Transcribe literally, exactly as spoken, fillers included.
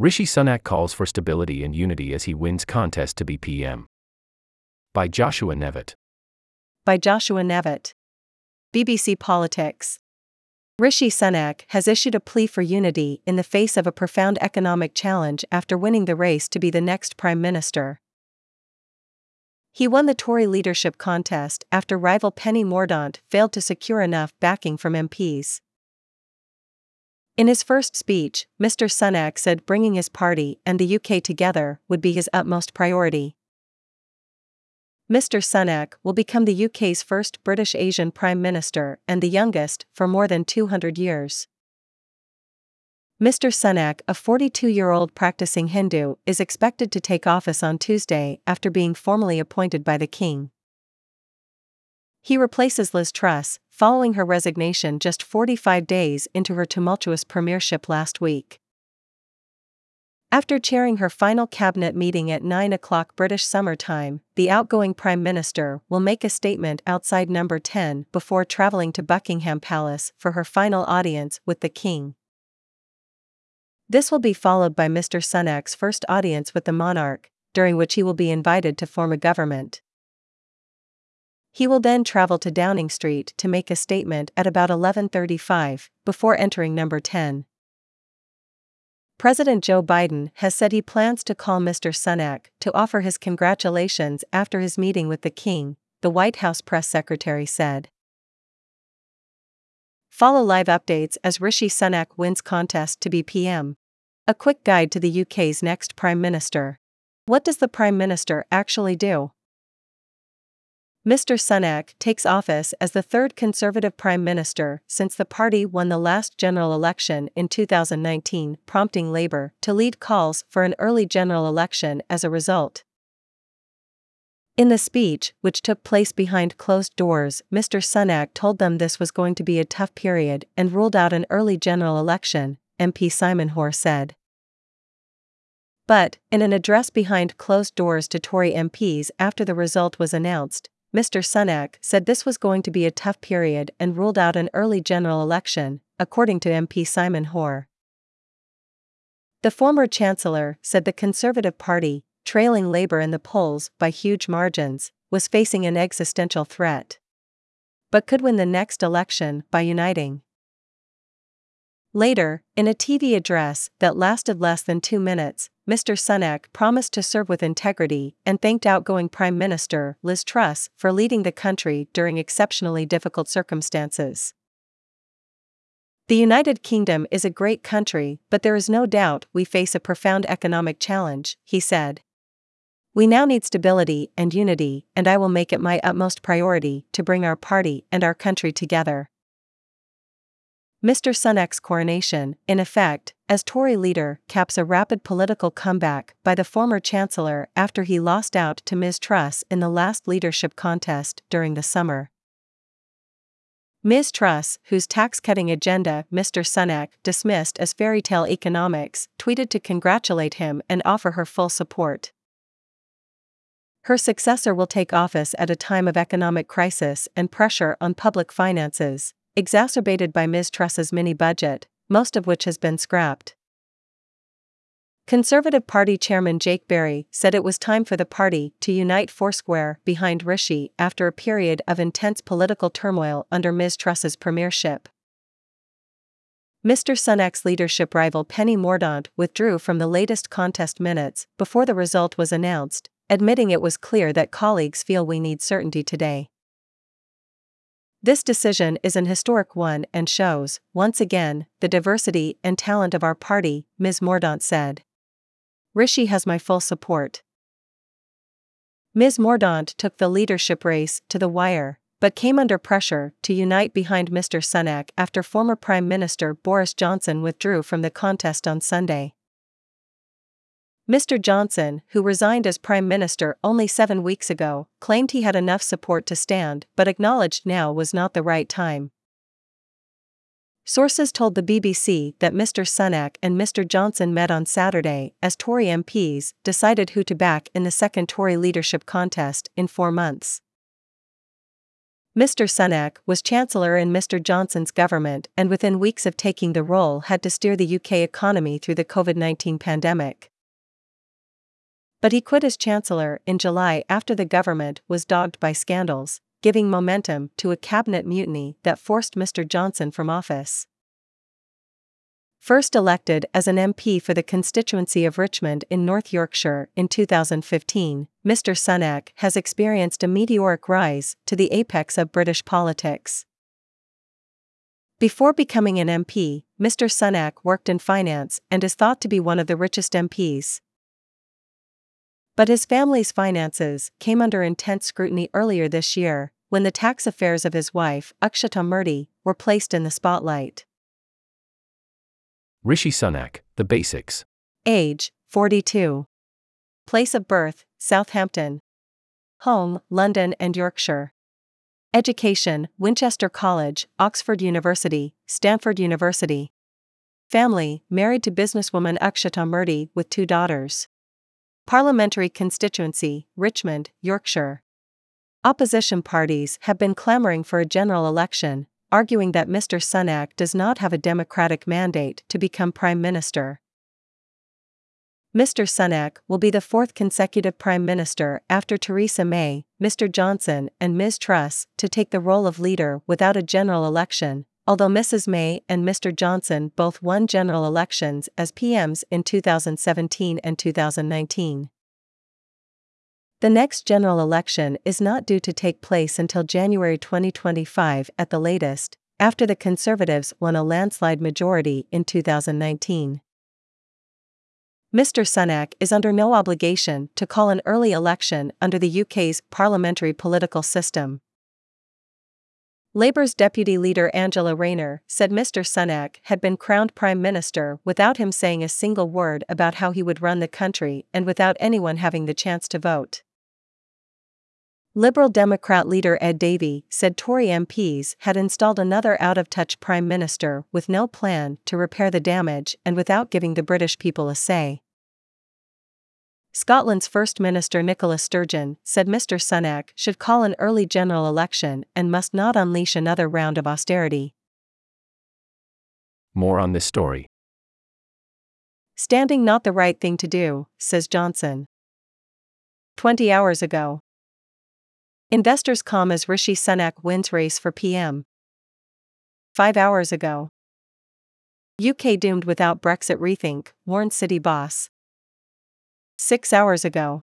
Rishi Sunak calls for stability and unity as he wins contest to be P M. By Joshua Nevitt. By Joshua Nevitt. B B C Politics. Rishi Sunak has issued a plea for unity in the face of a profound economic challenge after winning the race to be the next Prime Minister. He won the Tory leadership contest after rival Penny Mordaunt failed to secure enough backing from M Ps. In his first speech, Mister Sunak said bringing his party and the U K together would be his utmost priority. Mister Sunak will become the U K's first British Asian Prime Minister and the youngest for more than two hundred years. Mister Sunak, a forty-two-year-old practicing Hindu, is expected to take office on Tuesday after being formally appointed by the King. He replaces Liz Truss, following her resignation just forty-five days into her tumultuous premiership last week. After chairing her final cabinet meeting at nine o'clock British summer time, the outgoing Prime Minister will make a statement outside Number ten before travelling to Buckingham Palace for her final audience with the King. This will be followed by Mister Sunak's first audience with the monarch, during which he will be invited to form a government. He will then travel to Downing Street to make a statement at about eleven thirty-five, before entering Number ten. President Joe Biden has said he plans to call Mister Sunak to offer his congratulations after his meeting with the King, the White House press secretary said. Follow live updates as Rishi Sunak wins contest to be P M. A quick guide to the U K's next Prime Minister. What does the Prime Minister actually do? Mister Sunak takes office as the third Conservative Prime Minister since the party won the last general election in two thousand nineteen, prompting Labour to lead calls for an early general election as a result. In the speech, which took place behind closed doors, Mister Sunak told them this was going to be a tough period and ruled out an early general election, M P Simon Hoare said. But, in an address behind closed doors to Tory M Ps after the result was announced, Mister Sunak said this was going to be a tough period and ruled out an early general election, according to M P Simon Hoare. The former Chancellor said the Conservative Party, trailing Labour in the polls by huge margins, was facing an existential threat, but could win the next election by uniting. Later, in a T V address that lasted less than two minutes, Mister Sunak promised to serve with integrity and thanked outgoing Prime Minister Liz Truss for leading the country during exceptionally difficult circumstances. The United Kingdom is a great country, but there is no doubt we face a profound economic challenge, he said. We now need stability and unity, and I will make it my utmost priority to bring our party and our country together. Mister Sunak's coronation, in effect, as Tory leader, caps a rapid political comeback by the former Chancellor after he lost out to Miz Truss in the last leadership contest during the summer. Miz Truss, whose tax-cutting agenda Mister Sunak dismissed as fairytale economics, tweeted to congratulate him and offer her full support. Her successor will take office at a time of economic crisis and pressure on public finances, exacerbated by Miz Truss's mini-budget, most of which has been scrapped. Conservative Party Chairman Jake Berry said it was time for the party to unite foursquare behind Rishi after a period of intense political turmoil under Miz Truss's premiership. Mister Sunak's leadership rival Penny Mordaunt withdrew from the latest contest minutes before the result was announced, admitting it was clear that colleagues feel we need certainty today. This decision is an historic one and shows, once again, the diversity and talent of our party, Miz Mordaunt said. Rishi has my full support. Miz Mordaunt took the leadership race to the wire, but came under pressure to unite behind Mister Sunak after former Prime Minister Boris Johnson withdrew from the contest on Sunday. Mister Johnson, who resigned as Prime Minister only seven weeks ago, claimed he had enough support to stand but acknowledged now was not the right time. Sources told the B B C that Mister Sunak and Mister Johnson met on Saturday as Tory M Ps decided who to back in the second Tory leadership contest in four months. Mister Sunak was Chancellor in Mister Johnson's government and within weeks of taking the role had to steer the U K economy through the COVID nineteen pandemic. But he quit as Chancellor in July after the government was dogged by scandals, giving momentum to a cabinet mutiny that forced Mister Johnson from office. First elected as an M P for the constituency of Richmond in North Yorkshire in two thousand fifteen, Mister Sunak has experienced a meteoric rise to the apex of British politics. Before becoming an M P, Mister Sunak worked in finance and is thought to be one of the richest M Ps. But his family's finances came under intense scrutiny earlier this year, when the tax affairs of his wife, Akshata Murty, were placed in the spotlight. Rishi Sunak, the basics. Age, forty-two. Place of birth, Southampton. Home, London and Yorkshire. Education, Winchester College, Oxford University, Stanford University. Family, married to businesswoman Akshata Murty with two daughters. Parliamentary constituency, Richmond, Yorkshire. Opposition parties have been clamoring for a general election, arguing that Mister Sunak does not have a democratic mandate to become Prime Minister. Mister Sunak will be the fourth consecutive Prime Minister after Theresa May, Mister Johnson and Miz Truss to take the role of leader without a general election, although Missus May and Mister Johnson both won general elections as P Ms in two thousand seventeen and two thousand nineteen. The next general election is not due to take place until January twenty twenty-five at the latest, after the Conservatives won a landslide majority in two thousand nineteen. Mister Sunak is under no obligation to call an early election under the U K's parliamentary political system. Labour's deputy leader Angela Rayner said Mister Sunak had been crowned Prime Minister without him saying a single word about how he would run the country and without anyone having the chance to vote. Liberal Democrat leader Ed Davey said Tory M Ps had installed another out-of-touch Prime Minister with no plan to repair the damage and without giving the British people a say. Scotland's First Minister Nicola Sturgeon said Mister Sunak should call an early general election and must not unleash another round of austerity. More on this story. Standing not the right thing to do, says Johnson. twenty hours ago. Investors calm as Rishi Sunak wins race for P M. five hours ago. U K doomed without Brexit rethink, warned City boss. Six hours ago.